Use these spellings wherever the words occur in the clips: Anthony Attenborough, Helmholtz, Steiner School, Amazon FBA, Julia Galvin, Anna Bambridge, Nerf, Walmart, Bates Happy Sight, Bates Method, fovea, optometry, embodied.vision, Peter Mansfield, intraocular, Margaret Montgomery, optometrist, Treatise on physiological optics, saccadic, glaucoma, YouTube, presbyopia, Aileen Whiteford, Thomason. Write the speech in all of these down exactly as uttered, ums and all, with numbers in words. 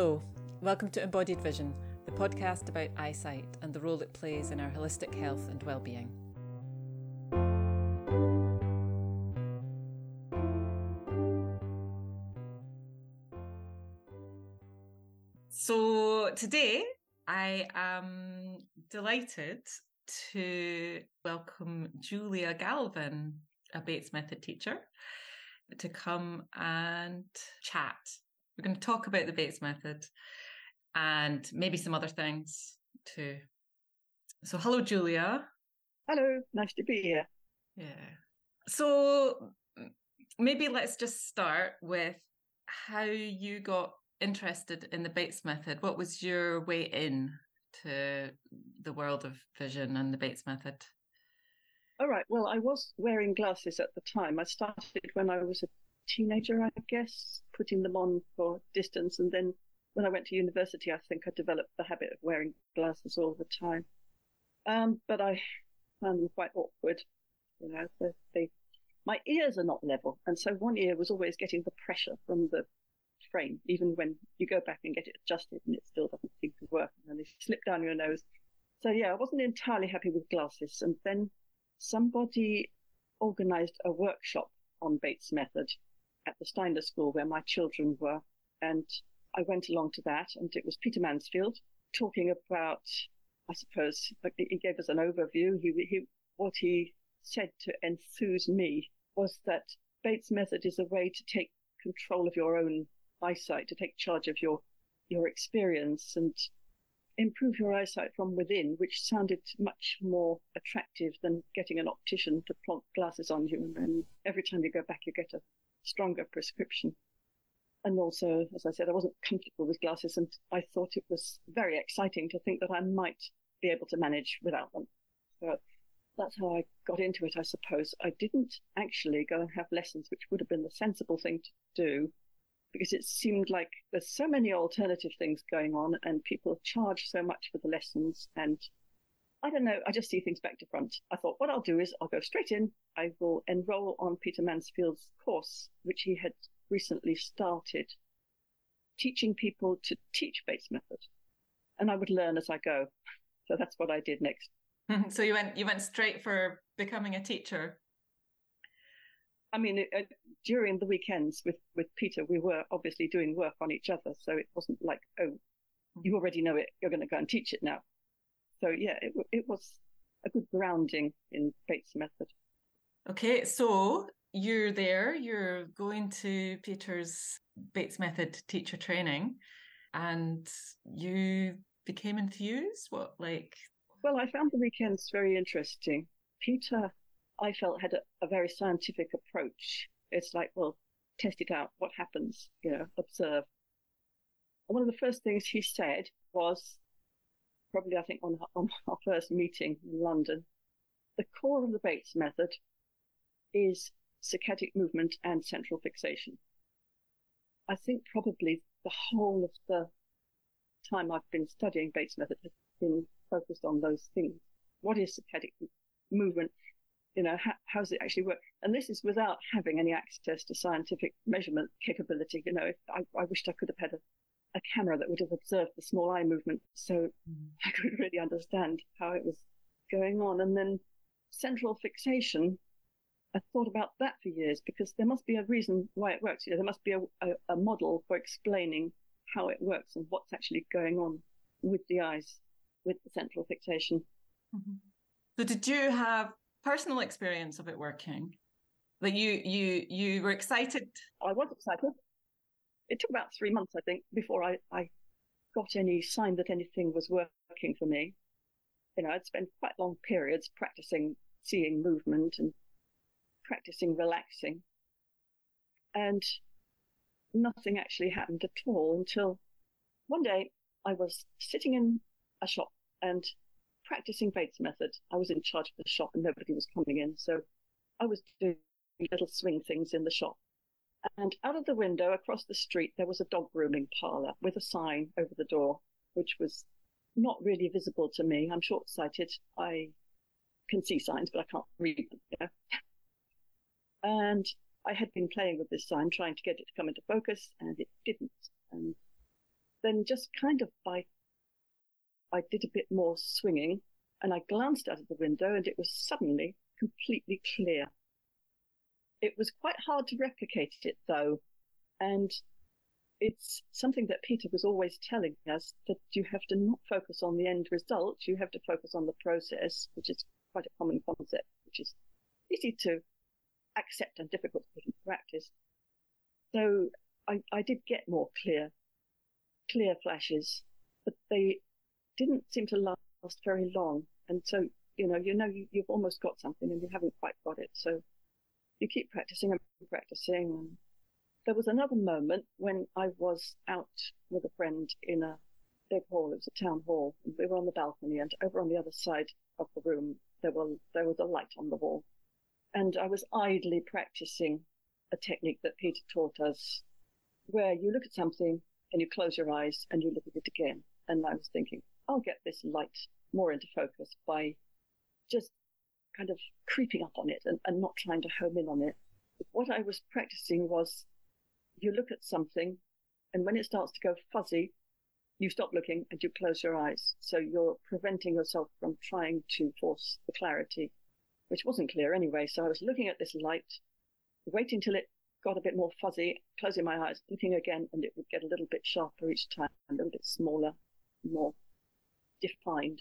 Hello, welcome to Embodied Vision, the podcast about eyesight and the role it plays in our holistic health and well-being. So today I am delighted to welcome Julia Galvin, a Bates Method teacher, to come and chat. We're going to talk about the Bates Method and maybe some other things too. So hello, Julia. Hello, nice to be here. Yeah. So maybe let's just start with how you got interested in the Bates Method. What was your way in to the world of vision and the Bates Method? All right. Well, I was wearing glasses at the time. I started when I was a teenager, I guess, putting them on for distance, and then when I went to university, I think I developed the habit of wearing glasses all the time. Um, but I found them quite awkward, you know. They, they, my ears are not level, and so one ear was always getting the pressure from the frame, even when you go back and get it adjusted, and it still doesn't seem to work, and they slip down your nose. So yeah, I wasn't entirely happy with glasses, and then somebody organised a workshop on Bates Method at the Steiner School where my children were, and I went along to that, and it was Peter Mansfield talking about, I suppose, he gave us an overview. He, he what he said to enthuse me was that Bates Method is a way to take control of your own eyesight, to take charge of your your experience and improve your eyesight from within, which sounded much more attractive than getting an optician to plonk glasses on you, and then every time you go back you get a stronger prescription. And also, as I said, I wasn't comfortable with glasses, and I thought it was very exciting to think that I might be able to manage without them. So that's how I got into it, I suppose. I didn't actually go and have lessons, which would have been the sensible thing to do, because it seemed like there's so many alternative things going on, and people charge so much for the lessons, and I don't know, I just see things back to front. I thought what I'll do is I'll go straight in. I will enroll on Peter Mansfield's course, which he had recently started, teaching people to teach Bates Method. And I would learn as I go. So that's what I did next. Mm-hmm. So you went you went straight for becoming a teacher? I mean, it, it, during the weekends with, with Peter, we were obviously doing work on each other. So it wasn't like, oh, you already know it, you're going to go and teach it now. So yeah, it, it was a good grounding in Bates Method. Okay, so you're there, you're going to Peter's Bates Method teacher training, and you became enthused? What, like? Well, I found the weekends very interesting. Peter, I felt, had a, a very scientific approach. It's like, well, test it out, what happens, you know, observe. And one of the first things he said was, probably, I think, on, on our first meeting in London, the core of the Bates Method is saccadic movement and central fixation. I think probably the whole of the time I've been studying Bates Method has been focused on those things. What is saccadic movement? You know, how, how does it actually work? And this is without having any access to scientific measurement capability. You know, if I, I wished I could have had a a camera that would have observed the small eye movement, so I could really understand how it was going on. And then central fixation, I thought about that for years, because there must be a reason why it works. You know, there must be a, a, a model for explaining how it works and what's actually going on with the eyes, with the central fixation. Mm-hmm. So did you have personal experience of it working? That you you you were excited? I was excited. It took about three months, I think, before I, I got any sign that anything was working for me. You know, I'd spent quite long periods practicing seeing movement and practicing relaxing, and nothing actually happened at all until one day I was sitting in a shop and practicing Bates Method. I was in charge of the shop and nobody was coming in, so I was doing little swing things in the shop. And out of the window across the street, there was a dog grooming parlour with a sign over the door, which was not really visible to me. I'm short-sighted. I can see signs, but I can't read them, you know? And I had been playing with this sign, trying to get it to come into focus, and it didn't. And then just kind of by, I did a bit more swinging and I glanced out of the window and it was suddenly completely clear. It was quite hard to replicate it though. And it's something that Peter was always telling us, that you have to not focus on the end result, you have to focus on the process, which is quite a common concept, which is easy to accept and difficult to put into practice. So I, I did get more clear, clear flashes, but they didn't seem to last very long. And so, you know, you know, you, you've almost got something and you haven't quite got it. So you keep practicing and practicing. And there was another moment when I was out with a friend in a big hall. It was a town hall. And we were on the balcony, and over on the other side of the room, there were, there was a light on the wall. And I was idly practicing a technique that Peter taught us, where you look at something and you close your eyes and you look at it again. And I was thinking, I'll get this light more into focus by just kind of creeping up on it and, and not trying to home in on it. What I was practicing was, you look at something and when it starts to go fuzzy, you stop looking and you close your eyes. So you're preventing yourself from trying to force the clarity, which wasn't clear anyway. So I was looking at this light, waiting till it got a bit more fuzzy, closing my eyes, looking again, and it would get a little bit sharper each time, a little bit smaller, more defined.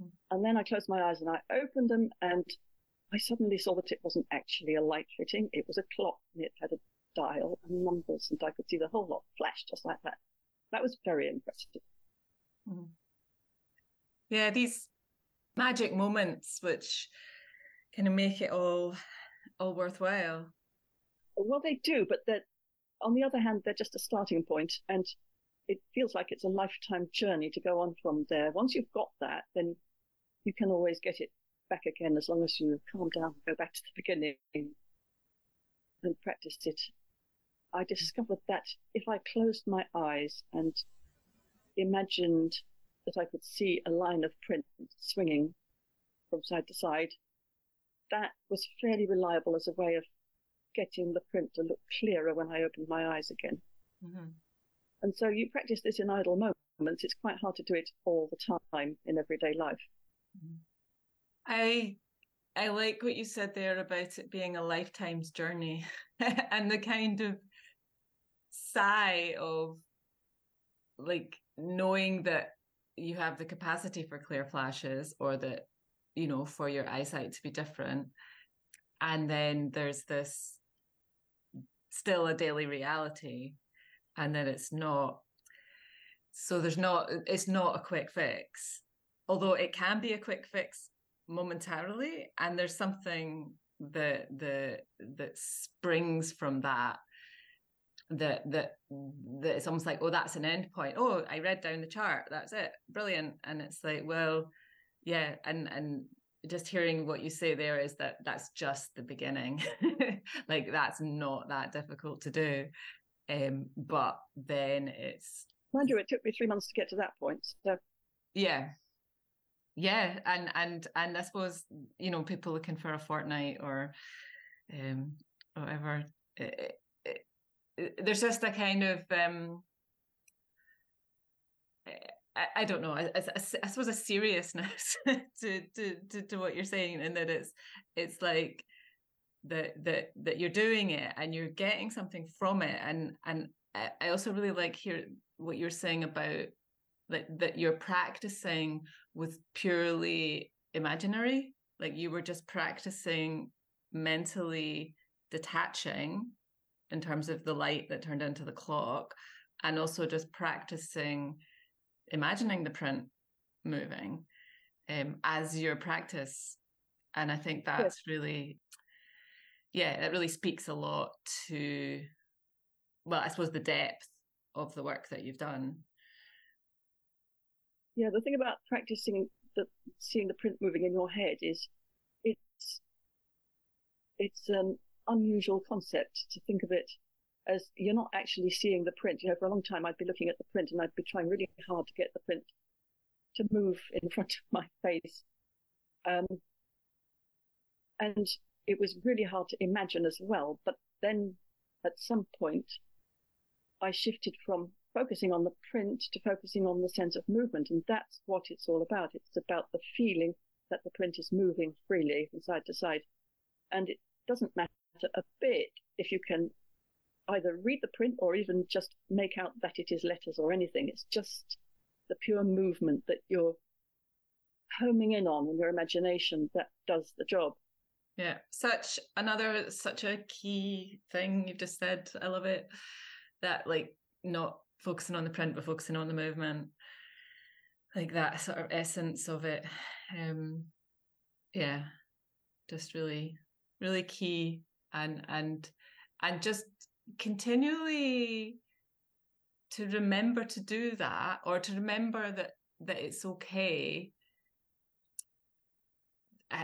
Mm. And then I closed my eyes and I opened them, and I suddenly saw that it wasn't actually a light fitting. It was a clock, and it had a dial and numbers, and I could see the whole lot flash just like that. That was very impressive. Mm. Yeah, these magic moments which kind of make it all all worthwhile. Well, they do, but that on the other hand, they're just a starting point, and it feels like it's a lifetime journey to go on from there. Once you've got that, then you can always get it back again, as long as you calm down and go back to the beginning and practice it. I discovered that if I closed my eyes and imagined that I could see a line of print swinging from side to side, that was fairly reliable as a way of getting the print to look clearer when I opened my eyes again. Mm-hmm. And so you practice this in idle moments. It's quite hard to do it all the time in everyday life. I I like what you said there about it being a lifetime's journey and the kind of sigh of like knowing that you have the capacity for clear flashes, or that, you know, for your eyesight to be different. And then there's this still a daily reality, and then it's not, so there's not, it's not a quick fix, although it can be a quick fix momentarily. And there's something that, the, that springs from that, that, that, that it's almost like, oh, that's an end point. Oh, I read down the chart. That's it. Brilliant. And it's like, well, yeah. And, and, just hearing what you say there is that that's just the beginning. Like, that's not that difficult to do. Um, but then it's... Mind you, it took me three months to get to that point. So. Yeah. Yeah. And, and, and I suppose, you know, people looking for a fortnight or um, whatever, it, it, it, there's just a kind of... Um, uh, I don't know. I, I, I suppose a seriousness to, to, to, to what you're saying, and that it's it's like that that that you're doing it and you're getting something from it. And and I also really like hear what you're saying about that that you're practicing with purely imaginary, like you were just practicing mentally detaching in terms of the light that turned into the clock, and also just practicing imagining the print moving um, as your practice. And I think that's yes. really, yeah, that really speaks a lot to, well, I suppose the depth of the work that you've done. Yeah, the thing about practicing the seeing the print moving in your head is it's it's an unusual concept to think of it as you're not actually seeing the print. You know, for a long time, I'd be looking at the print and I'd be trying really hard to get the print to move in front of my face. Um, and it was really hard to imagine as well. But then at some point, I shifted from focusing on the print to focusing on the sense of movement. And that's what it's all about. It's about the feeling that the print is moving freely from side to side. And it doesn't matter a bit if you can either read the print or even just make out that it is letters or anything. It's just the pure movement that you're homing in on in your imagination that does the job. Yeah, such another, such a key thing you've just said. I love it. That, like, not focusing on the print, but focusing on the movement. Like that sort of essence of it. Um, yeah, just really, really key. And, and, and just continually to remember to do that, or to remember that, that it's okay. Uh,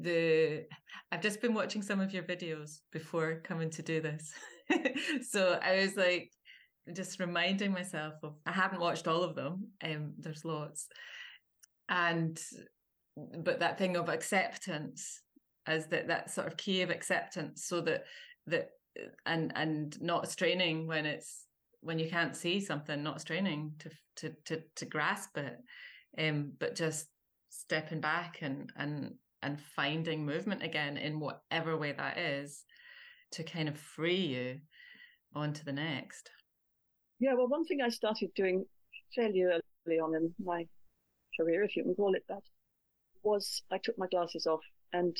the I've just been watching some of your videos before coming to do this. So I was like just reminding myself of, I haven't watched all of them, um, there's lots, and but that thing of acceptance as that that sort of key of acceptance, so that that and and not straining when it's when you can't see something, not straining to to to, to grasp it, um, but just stepping back and and and finding movement again in whatever way that is to kind of free you onto the next. Yeah, well, one thing I started doing fairly early on in my career, if you can call it that, was I took my glasses off, and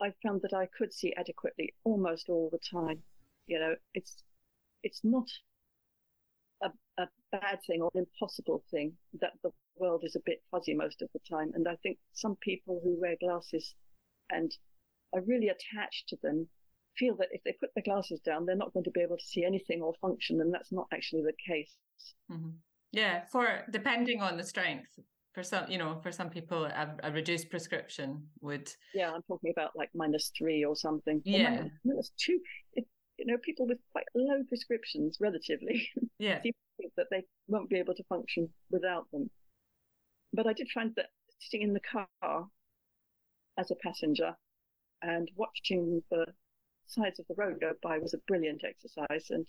I found that I could see adequately almost all the time. You know, it's it's not a, a bad thing or an impossible thing that the world is a bit fuzzy most of the time. And I think some people who wear glasses and are really attached to them feel that if they put their glasses down, they're not going to be able to see anything or function, and that's not actually the case. Mm-hmm. Yeah, for depending on the strength. For some, you know, for some people, a, a reduced prescription would. Yeah, I'm talking about like minus three or something. Yeah, or minus two. It, you know, people with quite low prescriptions, relatively. Yeah, people think that they won't be able to function without them. But I did find that sitting in the car as a passenger and watching the sides of the road go by was a brilliant exercise. And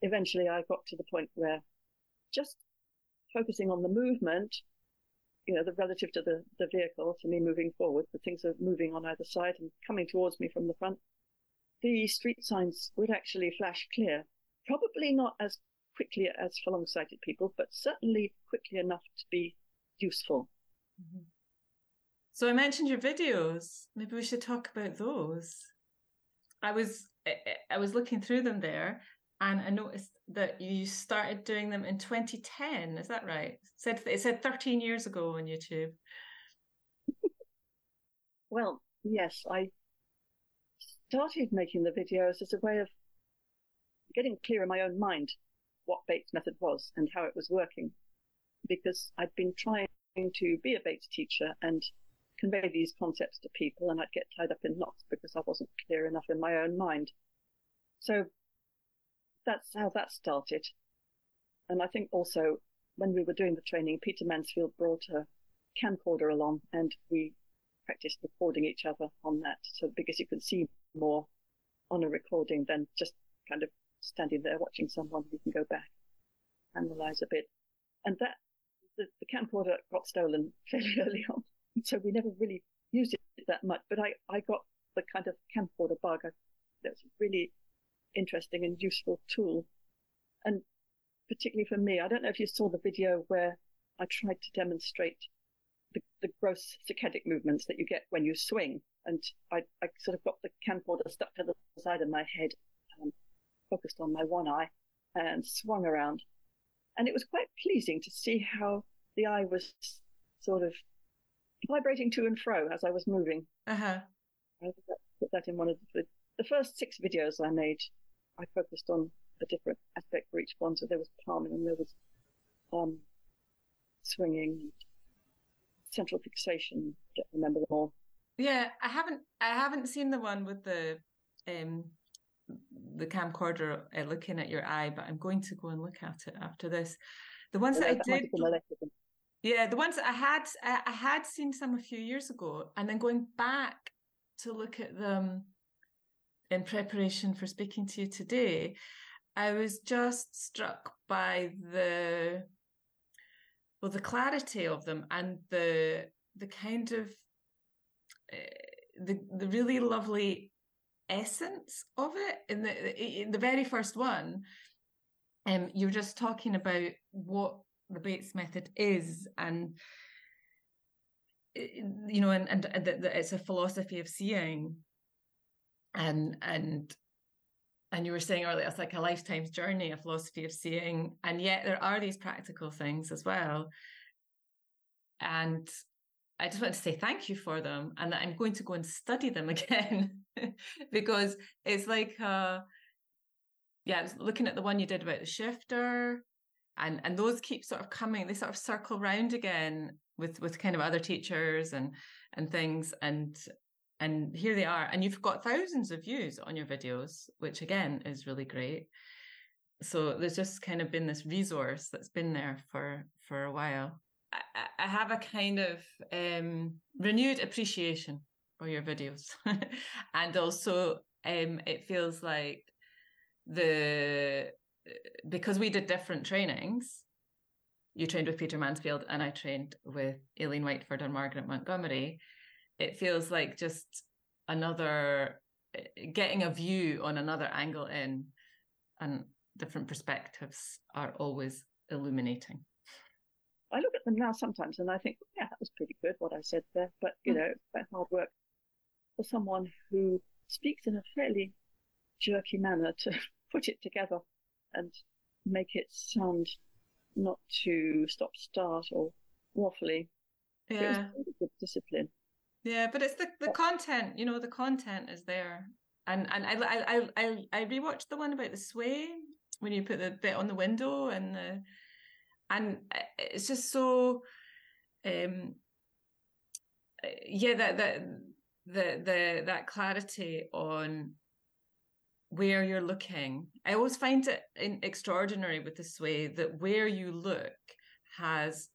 eventually I got to the point where just focusing on the movement, you know, the relative to the, the vehicle, to me moving forward, the things are moving on either side and coming towards me from the front, the street signs would actually flash clear. Probably not as quickly as for long-sighted people, but certainly quickly enough to be useful. Mm-hmm. So I mentioned your videos. Maybe we should talk about those. I was I was looking through them there, and I noticed that you started doing them in twenty ten. Is that right? It said, it said thirteen years ago on YouTube. Well, yes, I started making the videos as a way of getting clear in my own mind what Bates method was and how it was working, because I'd been trying to be a Bates teacher and convey these concepts to people, and I'd get tied up in knots because I wasn't clear enough in my own mind. So that's how that started. And I think also when we were doing the training, Peter Mansfield brought a camcorder along, and we practiced recording each other on that, so because you can see more on a recording than just kind of standing there watching someone. You can go back, analyze a bit. And that, the, the camcorder got stolen fairly early on, so we never really used it that much. But I, I got the kind of camcorder bug. That's a really interesting and useful tool. And particularly for me, I don't know if you saw the video where I tried to demonstrate the, the gross saccadic movements that you get when you swing. And I, I sort of got the camcorder stuck to the side of my head, um, focused on my one eye and swung around. And it was quite pleasing to see how the eye was sort of vibrating to and fro as I was moving. Uh-huh. I put that in one of the, the first six videos I made. I focused on a different aspect for each one. So there was palming, and there was um, swinging, central fixation. I don't remember them all. Yeah, I haven't. I haven't seen the one with the. Um... the camcorder uh, looking at your eye, but I'm going to go and look at it after this. The ones yeah, that I did, yeah, the ones that I had, I, I had seen some a few years ago, and then going back to look at them in preparation for speaking to you today, I was just struck by the, well, the clarity of them and the the kind of uh, the the really lovely essence of it. In the in the very first one, um, you're just talking about what the Bates method is, and you know, and and, and that it's a philosophy of seeing, and and. And you were saying earlier, it's like a lifetime's journey, a philosophy of seeing. And yet there are these practical things as well. And I just want to say thank you for them, and that I'm going to go and study them again because it's like, uh, yeah, I was looking at the one you did about the shifter, and, and those keep sort of coming, they sort of circle round again with, with kind of other teachers and, and things. And And here they are. And you've got thousands of views on your videos, which again is really great. So there's just kind of been this resource that's been there for, for a while. I, I have a kind of um, renewed appreciation for your videos. And also um, it feels like the, because we did different trainings, you trained with Peter Mansfield and I trained with Aileen Whiteford and Margaret Montgomery. It feels like just another, getting a view on another angle in, and different perspectives are always illuminating. I look at them now sometimes and I think, yeah, that was pretty good what I said there, but you mm. know, it's hard work for someone who speaks in a fairly jerky manner to put it together and make it sound not too stop-start or waffly. Yeah. It was a good discipline. Yeah, but it's the, the content, you know, the content is there. And and I I I I rewatched the one about the sway when you put the bit on the window, and the, and it's just so um yeah that that the the that clarity on where you're looking. I always find it in, extraordinary with the sway that where you look has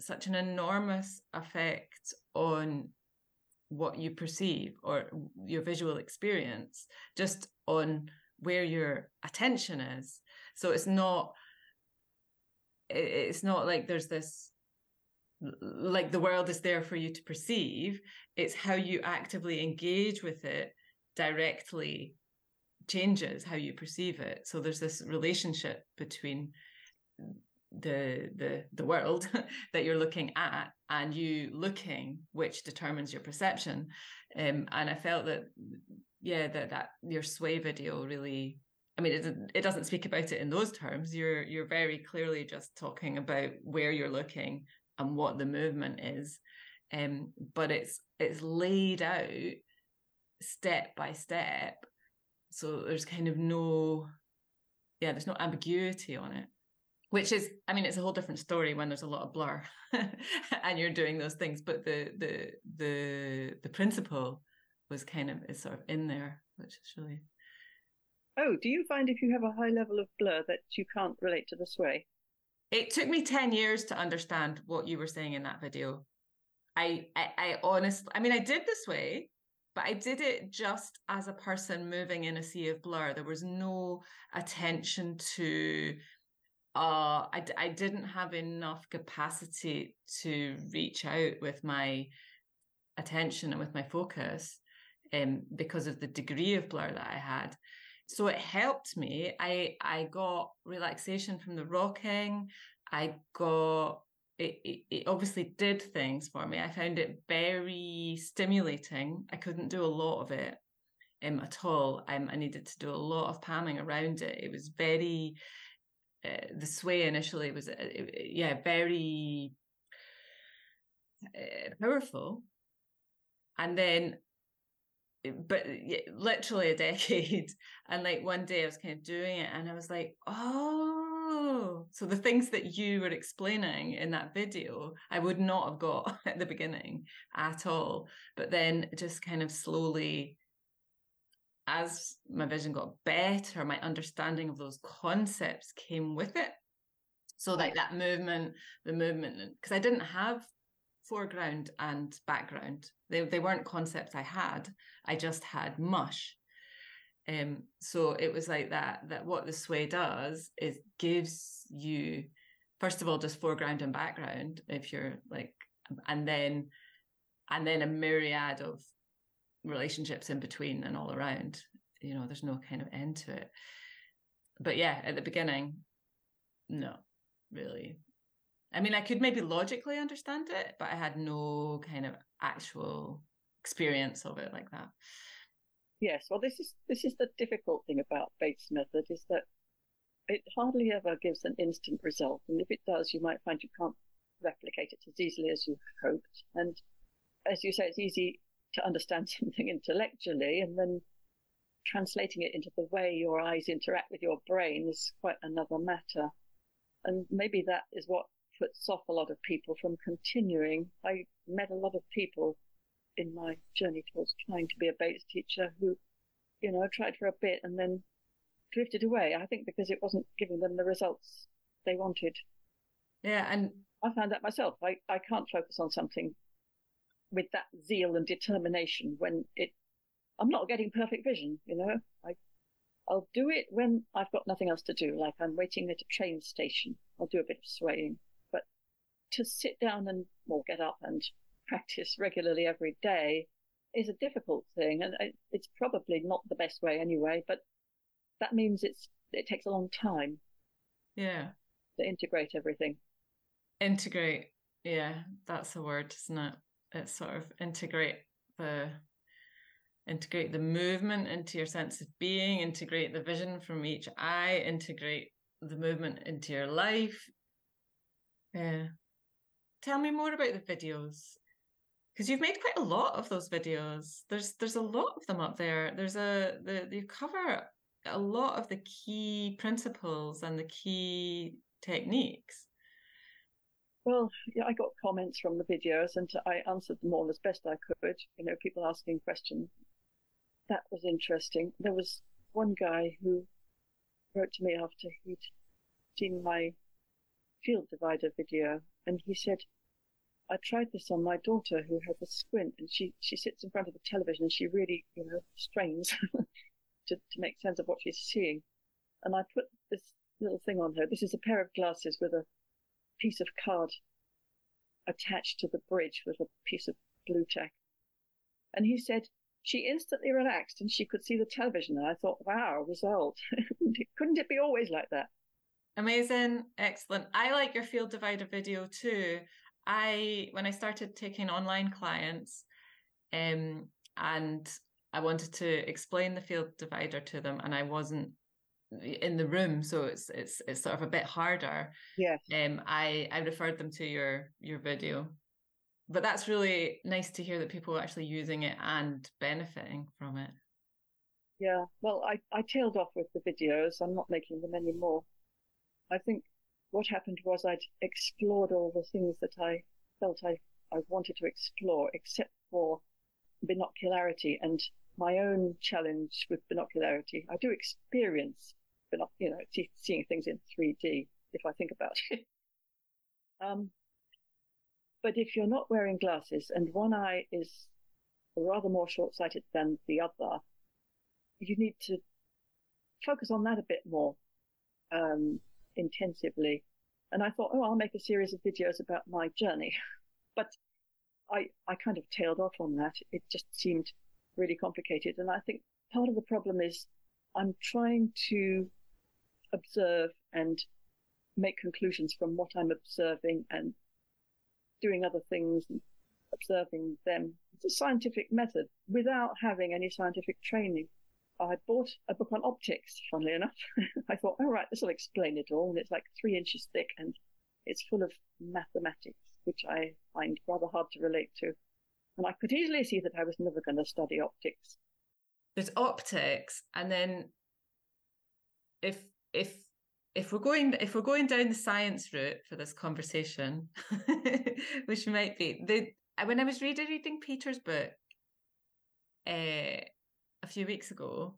such an enormous effect on what you perceive or your visual experience, just on where your attention is. So it's not it's not like there's this, like the world is there for you to perceive. It's how you actively engage with it directly changes how you perceive it. So there's this relationship between the the the world that you're looking at and you looking, which determines your perception. Um and I felt that yeah that that your sway video really, I mean, it, it doesn't speak about it in those terms. You're you're very clearly just talking about where you're looking and what the movement is, um but it's it's laid out step by step, so there's kind of no yeah there's no ambiguity on it. Which is, I mean, it's a whole different story when there's a lot of blur and you're doing those things. But the the the the principle was kind of is sort of in there, which is really. Oh, do you find if you have a high level of blur that you can't relate to the sway? It took me ten years to understand what you were saying in that video. I I, I honestly, I mean, I did the sway, but I did it just as a person moving in a sea of blur. There was no attention to. Uh, I, I didn't have enough capacity to reach out with my attention and with my focus um, because of the degree of blur that I had. So it helped me. I I got relaxation from the rocking. I got, it, it, it obviously did things for me. I found it very stimulating. I couldn't do a lot of it um, at all. Um, I needed to do a lot of palming around it. It was very... Uh, the sway initially was, uh, yeah, very uh, powerful. And then, but yeah, literally a decade. And like one day I was kind of doing it and I was like, oh, so the things that you were explaining in that video, I would not have got at the beginning at all. But then just kind of slowly, as my vision got better, my understanding of those concepts came with it. So like that movement, the movement, because I didn't have foreground and background. They they weren't concepts I had. I just had mush. Um, so it was like that, that what the sway does is gives you, first of all, just foreground and background, if you're like, and then, and then a myriad of relationships in between and all around, you know, there's no kind of end to it. But yeah, at the beginning, no, really. I mean, I could maybe logically understand it, but I had no kind of actual experience of it like that. Yes, well, this is this is the difficult thing about Bates' method, is that it hardly ever gives an instant result, and if it does, you might find you can't replicate it as easily as you hoped. And as you say, it's easy to understand something intellectually, and then translating it into the way your eyes interact with your brain is quite another matter. And maybe that is what puts off a lot of people from continuing. I met a lot of people in my journey towards trying to be a Bates teacher who, you know, tried for a bit and then drifted away, I think because it wasn't giving them the results they wanted. Yeah, and I found that myself. I, I can't focus on something with that zeal and determination when it, I'm not getting perfect vision, you know. I, I'll do it when I've got nothing else to do, like I'm waiting at a train station. I'll do a bit of swaying. But to sit down and, well, get up and practice regularly every day is a difficult thing, and it's probably not the best way anyway, but that means it's it takes a long time yeah to integrate everything. Integrate, yeah, that's the word, isn't it? It's sort of integrate the integrate the movement into your sense of being, integrate the vision from each eye, integrate the movement into your life. Yeah. Tell me more about the videos, because you've made quite a lot of those videos. There's there's a lot of them up there. There's a the you cover a lot of the key principles and the key techniques. Well, yeah, I got comments from the videos, and I answered them all as best I could. You know, people asking questions. That was interesting. There was one guy who wrote to me after he'd seen my field divider video, and he said, I tried this on my daughter who has a squint, and she, she sits in front of the television and she really, you know, strains to, to make sense of what she's seeing. And I put this little thing on her. This is a pair of glasses with a piece of card attached to the bridge with a piece of blue tack. And he said, she instantly relaxed and she could see the television. And I thought, wow, result. Couldn't it be always like that? Amazing. Excellent. I like your field divider video too. I, when I started taking online clients, um, and I wanted to explain the field divider to them, and I wasn't in the room, so it's it's it's sort of a bit harder. Yeah. Um, I, I referred them to your your video, but that's really nice to hear that people are actually using it and benefiting from it. Yeah. Well, I, I tailed off with the videos. I'm not making them anymore. I think what happened was I'd explored all the things that I felt I, I wanted to explore, except for binocularity and my own challenge with binocularity. I do experience, binoc- you know, see, seeing things in three D if I think about it. um, but if you're not wearing glasses and one eye is rather more short-sighted than the other, you need to focus on that a bit more. Um, intensively. And I thought, oh, I'll make a series of videos about my journey. But I I kind of tailed off on that. It just seemed really complicated. And I think part of the problem is I'm trying to observe and make conclusions from what I'm observing and doing other things and observing them. It's a scientific method without having any scientific training. I bought a book on optics, funnily enough. I thought, all right, this will explain it all. And it's like three inches thick and it's full of mathematics, which I find rather hard to relate to. And I could easily see that I was never going to study optics. There's optics. And then if if if we're going if we're going down the science route for this conversation, which might be, the when I was reading, reading Peter's book, uh, a few weeks ago,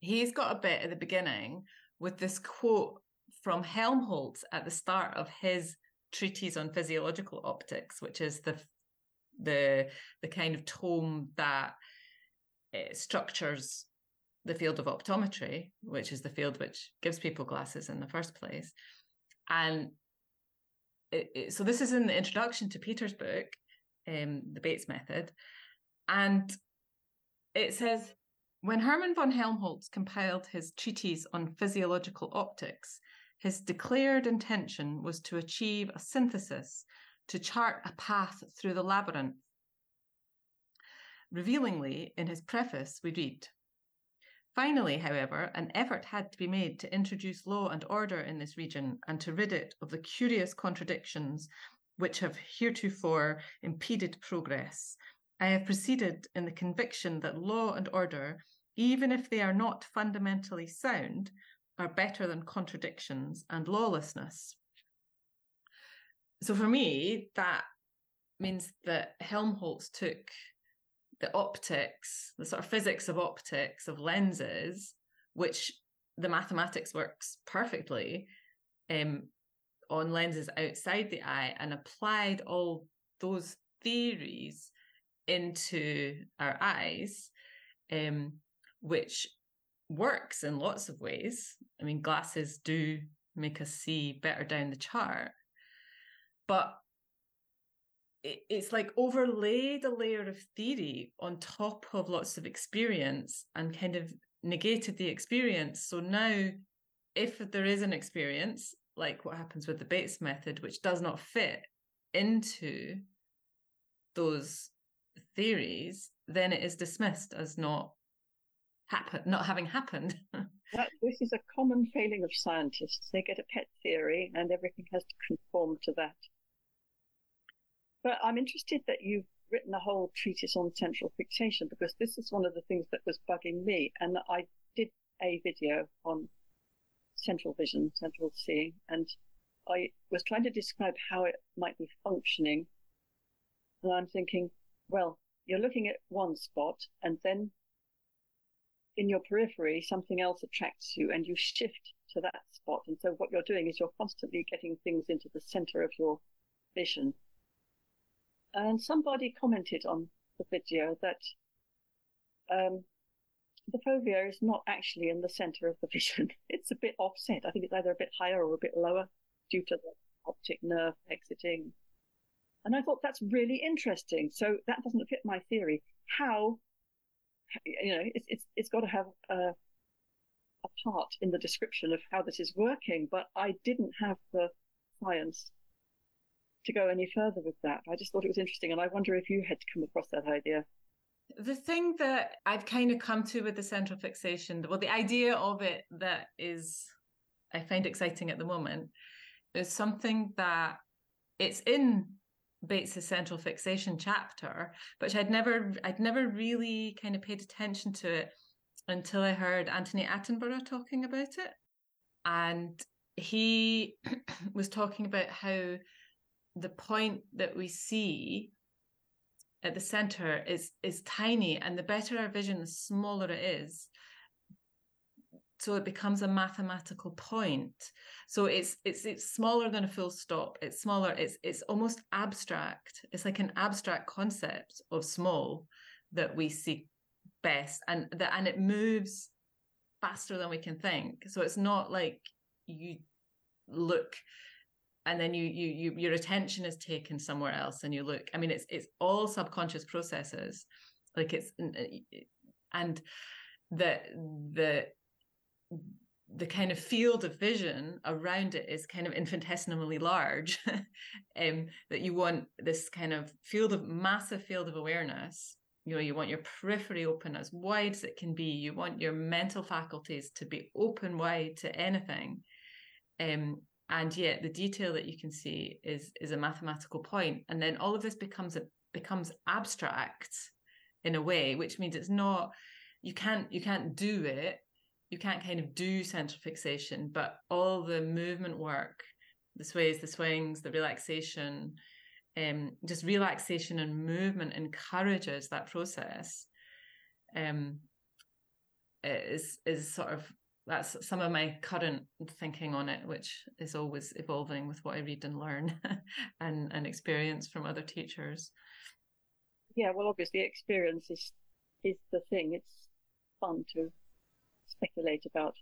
he's got a bit at the beginning with this quote from Helmholtz at the start of his Treatise on Physiological Optics, which is the the the kind of tome that uh, structures the field of optometry, which is the field which gives people glasses in the first place. And it, it, so this is in the introduction to Peter's book, um, The Bates Method. And it says, when Hermann von Helmholtz compiled his Treatise on Physiological Optics, his declared intention was to achieve a synthesis, to chart a path through the labyrinth. Revealingly, in his preface, we read, finally, however, an effort had to be made to introduce law and order in this region and to rid it of the curious contradictions which have heretofore impeded progress. I have proceeded in the conviction that law and order, even if they are not fundamentally sound, are better than contradictions and lawlessness. So for me, that means that Helmholtz took the optics, the sort of physics of optics, of lenses, which the mathematics works perfectly um, on lenses outside the eye, and applied all those theories into our eyes, um, which works in lots of ways. I mean, glasses do make us see better down the chart, but it, it's like overlaid a layer of theory on top of lots of experience and kind of negated the experience. So now, if there is an experience, like what happens with the Bates method, which does not fit into those theories, then it is dismissed as not happen not having happened. That, this is a common failing of scientists. They get a pet theory and everything has to conform to that. But I'm interested that you've written a whole treatise on central fixation, because this is one of the things that was bugging me. And I did a video on central vision, central seeing, and I was trying to describe how it might be functioning. And I'm thinking, well, you're looking at one spot and then in your periphery, something else attracts you and you shift to that spot. And so what you're doing is you're constantly getting things into the center of your vision. And somebody commented on the video that um, the fovea is not actually in the center of the vision. It's a bit offset. I think it's either a bit higher or a bit lower due to the optic nerve exiting. And I thought, that's really interesting. So that doesn't fit my theory. How, you know, it's it's, it's got to have a, a part in the description of how this is working. But I didn't have the science to go any further with that. I just thought it was interesting. And I wonder if you had come across that idea. The thing that I've kind of come to with the central fixation, well, the idea of it that is, I find exciting at the moment, is something that it's in Bates's central fixation chapter, which I'd never I'd never really kind of paid attention to it until I heard Anthony Attenborough talking about it. And he was talking about how the point that we see at the center is is tiny, and the better our vision, the smaller it is. So it becomes a mathematical point. So it's it's it's smaller than a full stop. It's smaller. It's it's almost abstract. It's like an abstract concept of small that we see best, and that and it moves faster than we can think. So it's not like you look and then you you you your attention is taken somewhere else and you look. I mean, it's it's all subconscious processes, like it's and the the. the kind of field of vision around it is kind of infinitesimally large, um, that you want this kind of field of massive field of awareness. You know, you want your periphery open as wide as it can be. You want your mental faculties to be open wide to anything. Um, and yet the detail that you can see is, is a mathematical point. And then all of this becomes, a, becomes abstract in a way, which means it's not, you can't, you can't do it. You can't kind of do central fixation, but all the movement work, the sways, the swings, the relaxation, um, just relaxation and movement encourages that process. Um, is is sort of, that's some of my current thinking on it, which is always evolving with what I read and learn and, and experience from other teachers. Yeah, well, obviously experience is, is the thing. It's fun to speculate about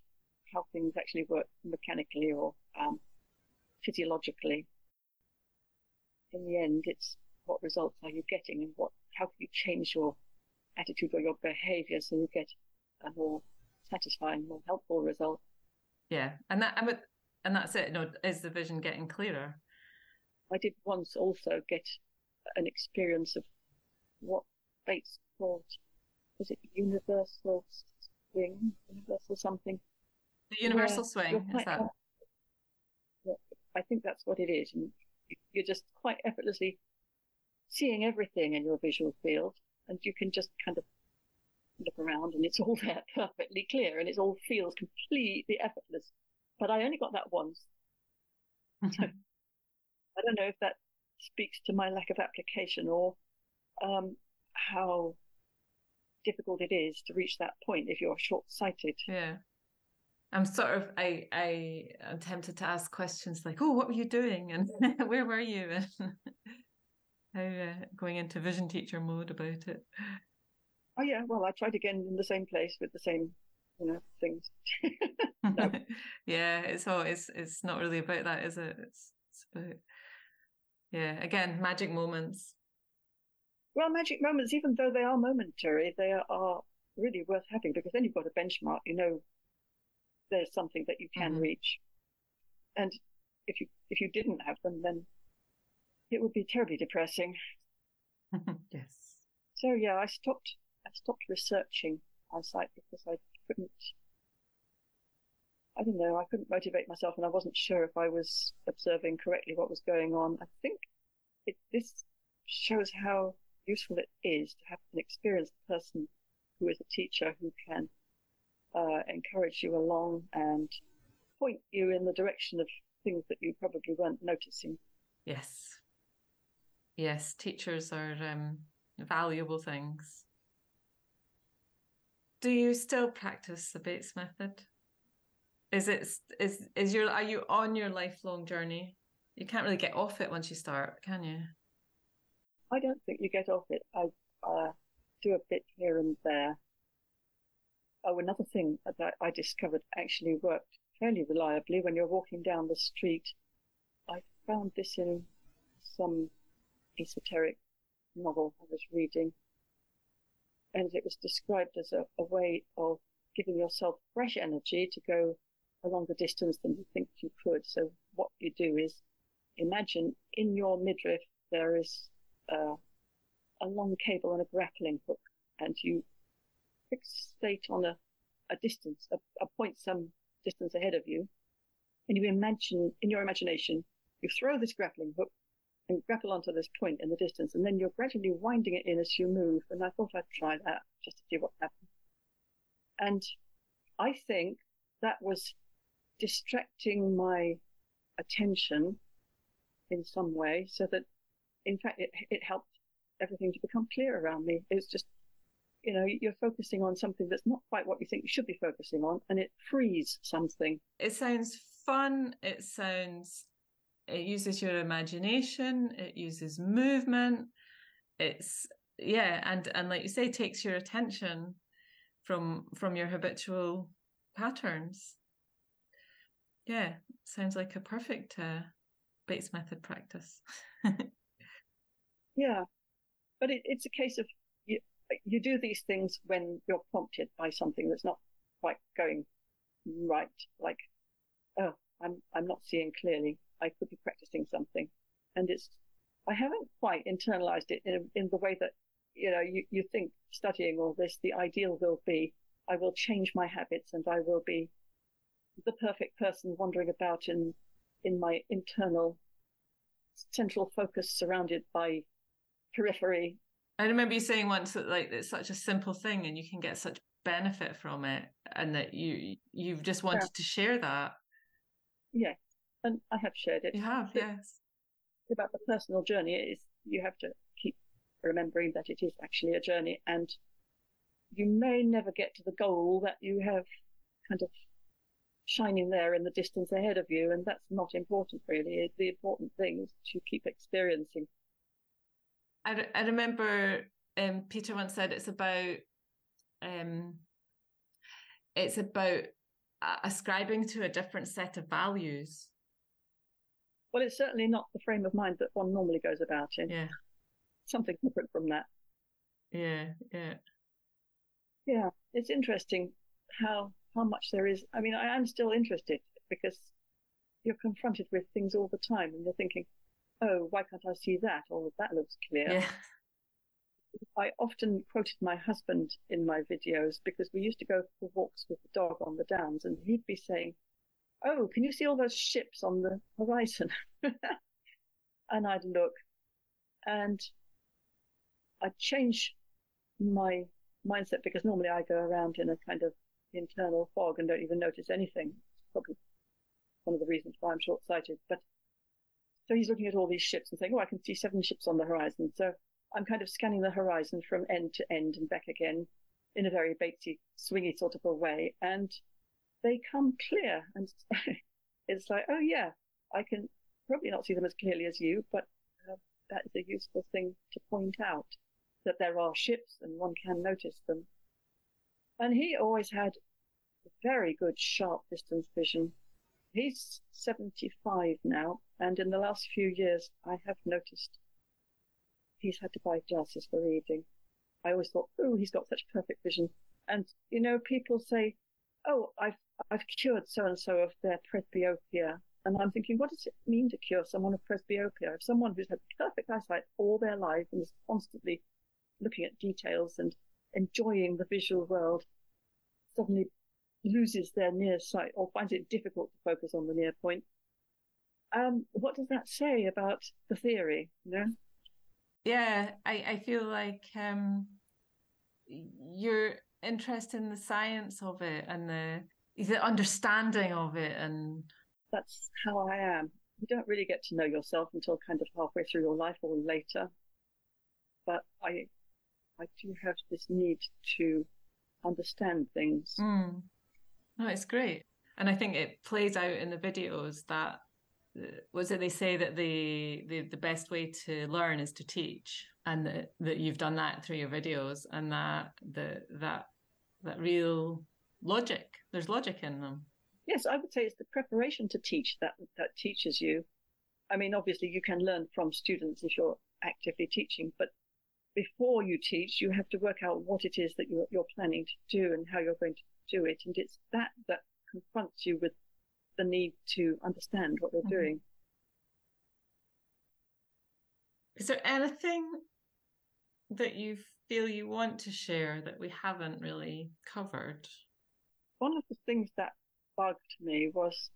how things actually work mechanically or um, physiologically. In the end, it's what results are you getting, and what how can you change your attitude or your behaviour so you get a more satisfying, more helpful result. Yeah, and that and, and that's it. No, is the vision getting clearer? I did once also get an experience of what Bates called, was it universal swing, universal something? The universal swing, is that? Eff- I think that's what it is. And you're just quite effortlessly seeing everything in your visual field, and you can just kind of look around and it's all there perfectly clear and it all feels completely effortless. But I only got that once. So I don't know if that speaks to my lack of application or um, how difficult it is to reach that point if you're short-sighted. Yeah. I'm sort of, I, I am tempted to ask questions like, oh, what were you doing? And where were you? And uh, going into vision teacher mode about it. Oh, yeah. Well, I tried again in the same place with the same, you know, things. No. Yeah. It's all, it's, it's not really about that, is it? It's, it's about, yeah, again, magic moments. Well, magic moments, even though they are momentary, they are really worth having, because then you've got a benchmark, you know, there's something that you can mm-hmm. reach. And if you if you didn't have them, then it would be terribly depressing. Yes. So yeah, I stopped I stopped researching eyesight because I couldn't I don't know, I couldn't motivate myself, and I wasn't sure if I was observing correctly what was going on. I think it this shows how useful it is to have an experienced person who is a teacher who can Uh, encourage you along and point you in the direction of things that you probably weren't noticing. Yes. Yes, teachers are um, valuable things. Do you still practice the Bates method? Is it is is your are you on your lifelong journey? You can't really get off it once you start, can you? I don't think you get off it. I uh, do a bit here and there. Oh, another thing that I discovered actually worked fairly reliably when you're walking down the street. I found this in some esoteric novel I was reading, and it was described as a, a way of giving yourself fresh energy to go a longer distance than you think you could. So what you do is imagine in your midriff there is uh, a long cable and a grappling hook, and you fixate on a, a distance, a, a point some distance ahead of you, and you imagine, in your imagination, you throw this grappling hook and grapple onto this point in the distance, and then you're gradually winding it in as you move. And I thought I'd try that just to see what happened. And I think that was distracting my attention in some way, so that, in fact, it, it helped everything to become clear around me. It's just, you know, you're focusing on something that's not quite what you think you should be focusing on, and it frees something. It sounds fun. It sounds, it uses your imagination. It uses movement. It's, yeah. And, and like you say, takes your attention from, from your habitual patterns. Yeah. Sounds like a perfect uh, Bates method practice. Yeah. But it, it's a case of, you, You do these things when you're prompted by something that's not quite going right. Like, oh, I'm I'm not seeing clearly. I could be practicing something, and it's I haven't quite internalized it in in the way that you know you you think studying all this. The ideal will be I will change my habits and I will be the perfect person wandering about in in my internal central focus, surrounded by periphery. I remember you saying once that like it's such a simple thing and you can get such benefit from it, and that you you've just wanted yeah. to share that. Yes, and I have shared it. You have, it's, yes. It's about the personal journey. It is, you have to keep remembering that it is actually a journey, and you may never get to the goal that you have kind of shining there in the distance ahead of you, and that's not important really. The important thing is to keep experiencing. I, re- I remember um, Peter once said it's about um, it's about uh, ascribing to a different set of values. Well, it's certainly not the frame of mind that one normally goes about in. Yeah. Something different from that. Yeah, yeah. Yeah, it's interesting how how much there is. I mean, I am still interested because you're confronted with things all the time and you're thinking, oh, why can't I see that? Or oh, that looks clear. Yeah. I often quoted my husband in my videos because we used to go for walks with the dog on the downs and he'd be saying, oh, can you see all those ships on the horizon? And I'd look and I'd change my mindset because normally I go around in a kind of internal fog and don't even notice anything. It's probably one of the reasons why I'm short-sighted. But so he's looking at all these ships and saying, oh, I can see seven ships on the horizon. So I'm kind of scanning the horizon from end to end and back again in a very Batesy, swingy sort of a way. And they come clear. And it's like, oh, yeah, I can probably not see them as clearly as you, but uh, that is a useful thing to point out, that there are ships and one can notice them. And he always had very good sharp distance vision. He's seventy-five now, and in the last few years, I have noticed he's had to buy glasses for reading. I always thought, oh, he's got such perfect vision. And, you know, people say, oh, I've I've cured so-and-so of their presbyopia. And I'm thinking, what does it mean to cure someone of presbyopia? If someone who's had perfect eyesight all their life and is constantly looking at details and enjoying the visual world suddenly loses their near sight or finds it difficult to focus on the near point. Um, what does that say about the theory? You know? Yeah, I, I feel like um, your interest in the science of it and the, the understanding of it. And that's how I am. You don't really get to know yourself until kind of halfway through your life or later. But I, I do have this need to understand things. Mm. No, it's great. And I think it plays out in the videos that, was it they say that the, the, the best way to learn is to teach, and that, that you've done that through your videos, and that the, that that real logic, there's logic in them. Yes, I would say it's the preparation to teach that that teaches you. I mean, obviously you can learn from students if you're actively teaching, but before you teach, you have to work out what it is that you're, you're planning to do and how you're going to do it. And it's that that confronts you with the need to understand what you're mm-hmm. doing. Is there anything that you feel you want to share that we haven't really covered? One of the things that bugged me was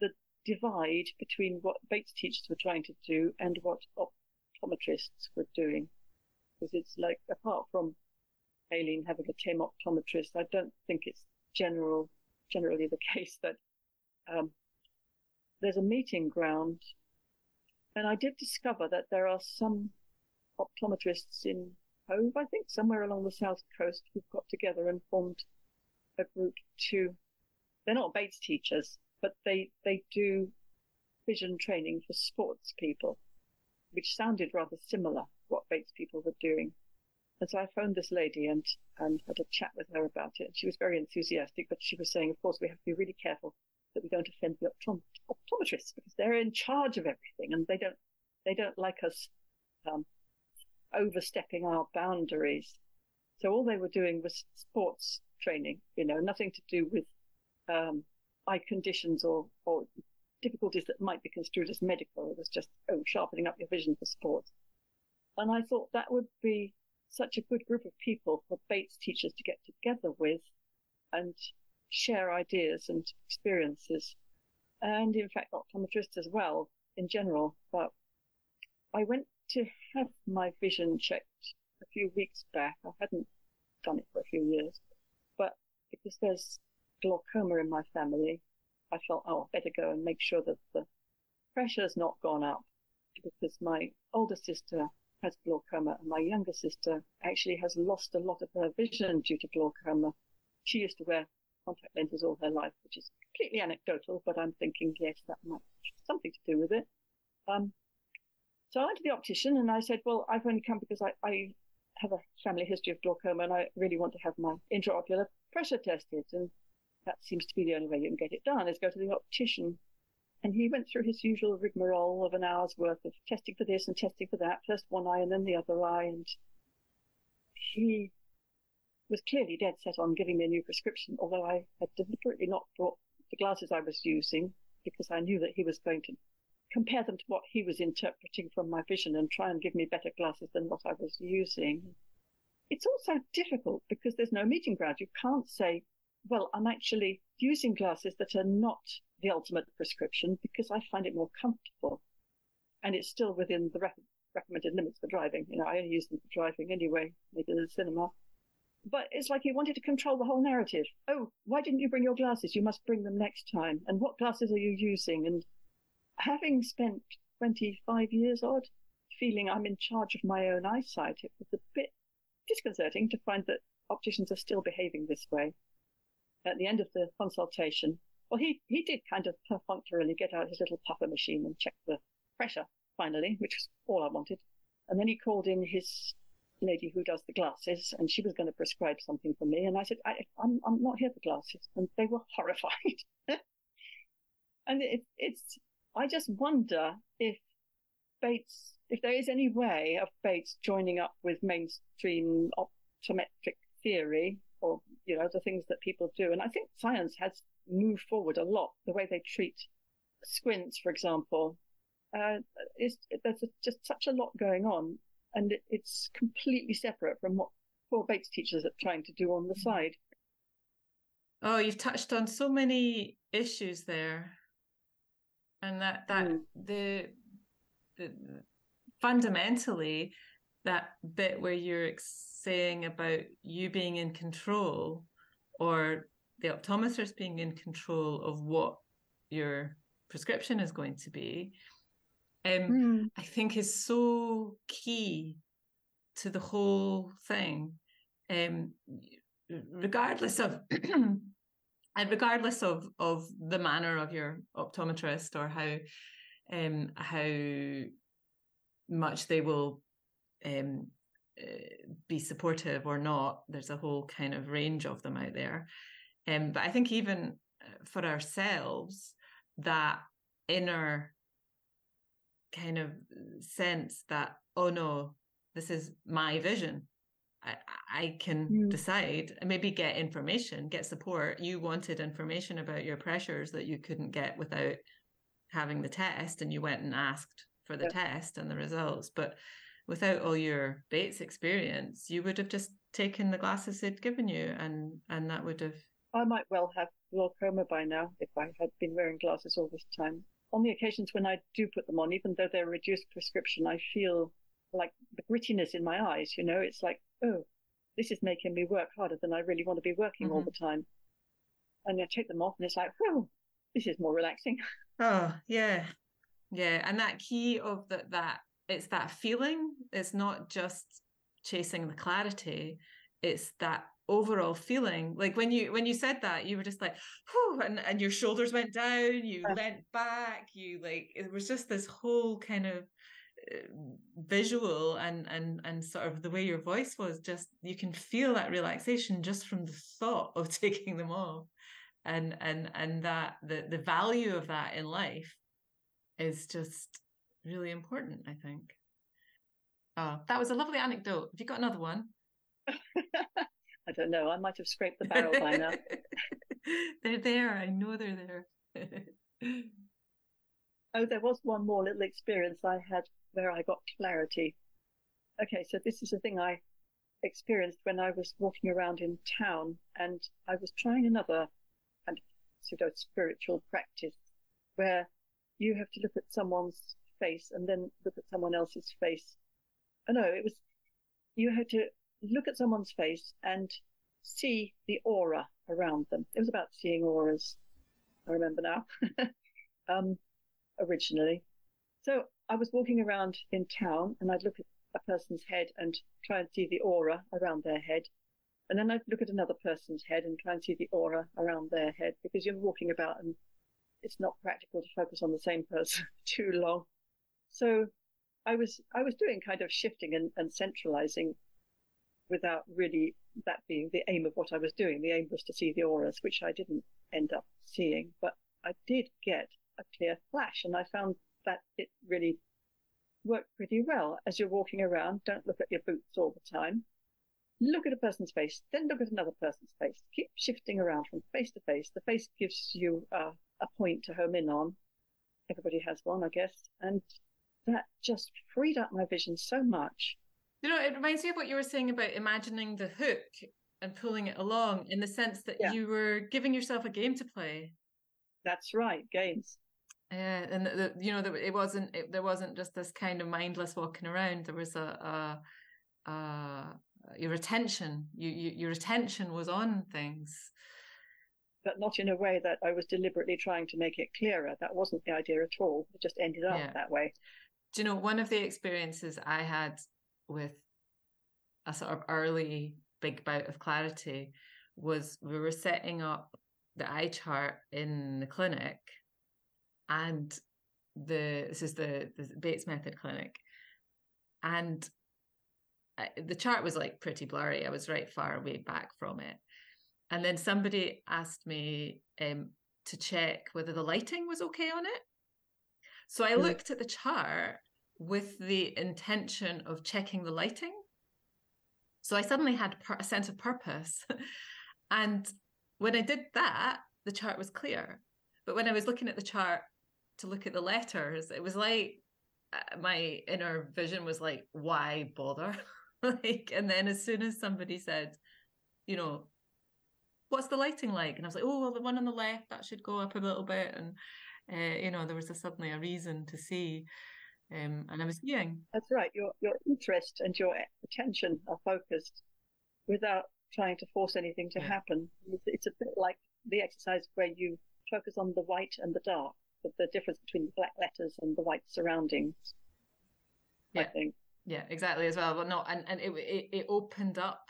the divide between what Bates teachers were trying to do and what optometrists were doing. Because it's like, apart from Aileen having a tame optometrist, I don't think it's general, generally the case that um, there's a meeting ground. And I did discover that there are some optometrists in Hove, I think, somewhere along the south coast, who've got together and formed a group to, they're not Bates teachers, but they, they do vision training for sports people, which sounded rather similar what Bates people were doing. And so I phoned this lady and, and had a chat with her about it. She was very enthusiastic, but she was saying, of course, we have to be really careful that we don't offend the optom- optometrists because they're in charge of everything and they don't they don't like us um, overstepping our boundaries. So all they were doing was sports training, you know, nothing to do with um, eye conditions or, or difficulties that might be construed as medical. It was just, oh, sharpening up your vision for sports. And I thought that would be such a good group of people for Bates teachers to get together with and share ideas and experiences, and in fact optometrists as well in general. But I went to have my vision checked a few weeks back. I hadn't done it for a few years, but because there's glaucoma in my family, I felt, oh, I better go and make sure that the pressure's not gone up, because my older sister has glaucoma and my younger sister actually has lost a lot of her vision due to glaucoma. She used to wear contact lenses all her life, which is completely anecdotal, but I'm thinking, yes, that might have something to do with it. Um, so I went to the optician and I said, well, I've only come because I, I have a family history of glaucoma and I really want to have my intraocular pressure tested, and that seems to be the only way you can get it done, is go to the optician. And he went through his usual rigmarole of an hour's worth of testing for this and testing for that, first one eye and then the other eye, and he was clearly dead set on giving me a new prescription, although I had deliberately not brought the glasses I was using because I knew that he was going to compare them to what he was interpreting from my vision and try and give me better glasses than what I was using. It's also difficult because there's no meeting ground. You can't say, well, I'm actually using glasses that are not the ultimate prescription because I find it more comfortable. And it's still within the rec- recommended limits for driving. You know, I only use them for driving anyway, maybe in the cinema. But it's like he wanted to control the whole narrative. Oh, why didn't you bring your glasses? You must bring them next time. And what glasses are you using? And having spent twenty-five years odd feeling I'm in charge of my own eyesight, it was a bit disconcerting to find that opticians are still behaving this way. At the end of the consultation, well, he, he did kind of perfunctorily get out his little puffer machine and check the pressure, finally, which was all I wanted. And then he called in his lady who does the glasses, and she was going to prescribe something for me. And I said, I, I'm, I'm not here for glasses. And they were horrified. And it, it's, I just wonder if Bates, if there is any way of Bates joining up with mainstream optometric theory or, you know, the things that people do. And I think science has moved forward a lot. The way they treat squints, for example, uh, is, there's just such a lot going on. And it's completely separate from what poor Bates teachers are trying to do on the side. Oh, you've touched on so many issues there. And that, that mm. the, the fundamentally, that bit where you're saying about you being in control or the optometrist being in control of what your prescription is going to be, Um, mm. I think is so key to the whole thing, um, regardless of and regardless of, of the manner of your optometrist or how um, how much they will um, uh, be supportive or not. There's a whole kind of range of them out there, um, but I think even for ourselves, that inner kind of sense that, oh no, this is my vision, I, I can mm. decide, maybe get information, get support. You wanted information about your pressures that you couldn't get without having the test, and you went and asked for the yeah. test and the results, but without all your Bates experience you would have just taken the glasses they'd given you, and and that would have... I might well have glaucoma by now if I had been wearing glasses all this time. On the occasions when I do put them on, even though they're reduced prescription, I feel like the grittiness in my eyes, you know, it's like, oh, this is making me work harder than I really want to be working mm-hmm. all the time. And I take them off and it's like, oh, this is more relaxing. Oh, yeah. Yeah. And that key of the, that, it's that feeling. It's not just chasing the clarity. It's that overall feeling. Like when you when you said that, you were just like, whew, and, and your shoulders went down, you uh, leant back, you like, it was just this whole kind of uh, visual and and and sort of the way your voice was, just you can feel that relaxation just from the thought of taking them off, and and and that the the value of that in life is just really important, I think. Oh, that was a lovely anecdote. Have you got another one? I don't know. I might have scraped the barrel by now. They're there. I know they're there. Oh, there was one more little experience I had where I got clarity. Okay, so this is a thing I experienced when I was walking around in town, and I was trying another kind of pseudo-spiritual practice where you have to look at someone's face and then look at someone else's face. Oh, no, it was... You had to... look at someone's face and see the aura around them. It was about seeing auras, I remember now, um, originally. So I was walking around in town and I'd look at a person's head and try and see the aura around their head. And then I'd look at another person's head and try and see the aura around their head, because you're walking about and it's not practical to focus on the same person too long. So I was I was doing kind of shifting and, and centralizing without really that being the aim of what I was doing. The aim was to see the auras, which I didn't end up seeing, but I did get a clear flash, and I found that it really worked pretty well. As you're walking around, don't look at your boots all the time. Look at a person's face, then look at another person's face. Keep shifting around from face to face. The face gives you uh, a point to home in on. Everybody has one, I guess. And that just freed up my vision so much. You know, it reminds me of what you were saying about imagining the hook and pulling it along, in the sense that yeah. you were giving yourself a game to play. That's right, games. Yeah, uh, and, the, the, you know, the, it wasn't, it, there wasn't just this kind of mindless walking around. There was a... a, a Your attention, you, you, your attention was on things. But not in a way that I was deliberately trying to make it clearer. That wasn't the idea at all. It just ended up yeah. that way. Do you know, one of the experiences I had with a sort of early big bout of clarity was we were setting up the eye chart in the clinic, and the this is the, the Bates Method clinic, and I, the chart was like pretty blurry. I was right far away back from it. And then somebody asked me um, to check whether the lighting was okay on it. So I looked at the chart with the intention of checking the lighting. So I suddenly had per- a sense of purpose. And when I did that, the chart was clear. But when I was looking at the chart to look at the letters, it was like my inner vision was like, why bother? Like, and then as soon as somebody said, you know, what's the lighting like? And I was like, oh, well, the one on the left, that should go up a little bit. And, uh, you know, there was a, suddenly a reason to see. Um, and I was seeing. That's right. Your your interest and your attention are focused without trying to force anything to yeah. happen. It's, it's a bit like the exercise where you focus on the white and the dark, the difference between the black letters and the white surroundings. Yeah. I think. Yeah, exactly, as well. But no, and, and it, it it opened up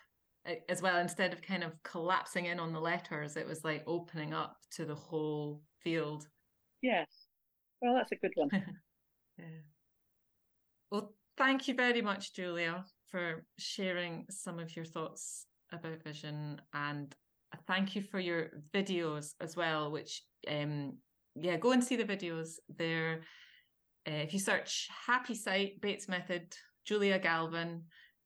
as well. Instead of kind of collapsing in on the letters, it was like opening up to the whole field. Yes. Well, that's a good one. Yeah. Well, thank you very much, Julia, for sharing some of your thoughts about vision, and thank you for your videos as well, which um yeah, go and see the videos there. Uh, if you search Happy Sight, Bates Method, Julia Galvin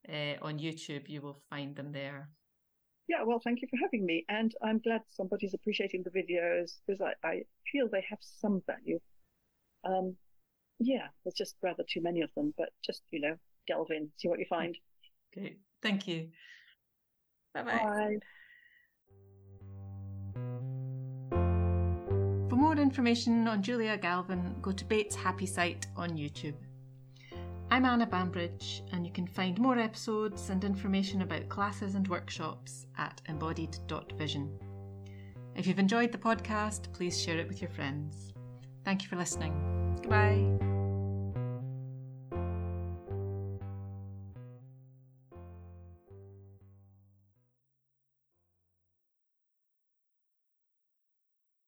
uh, on YouTube, you will find them there. Yeah, well, thank you for having me. And I'm glad somebody's appreciating the videos, because I, I feel they have some value. Um, yeah, there's just rather too many of them, but just, you know, delve in, see what you find. Great. Thank you. Bye-bye. Bye. For more information on Julia Galvin, go to Bates Happy Sight on YouTube. I'm Anna Bambridge, and you can find more episodes and information about classes and workshops at embodied dot vision. If you've enjoyed the podcast, please share it with your friends. Thank you for listening. Goodbye.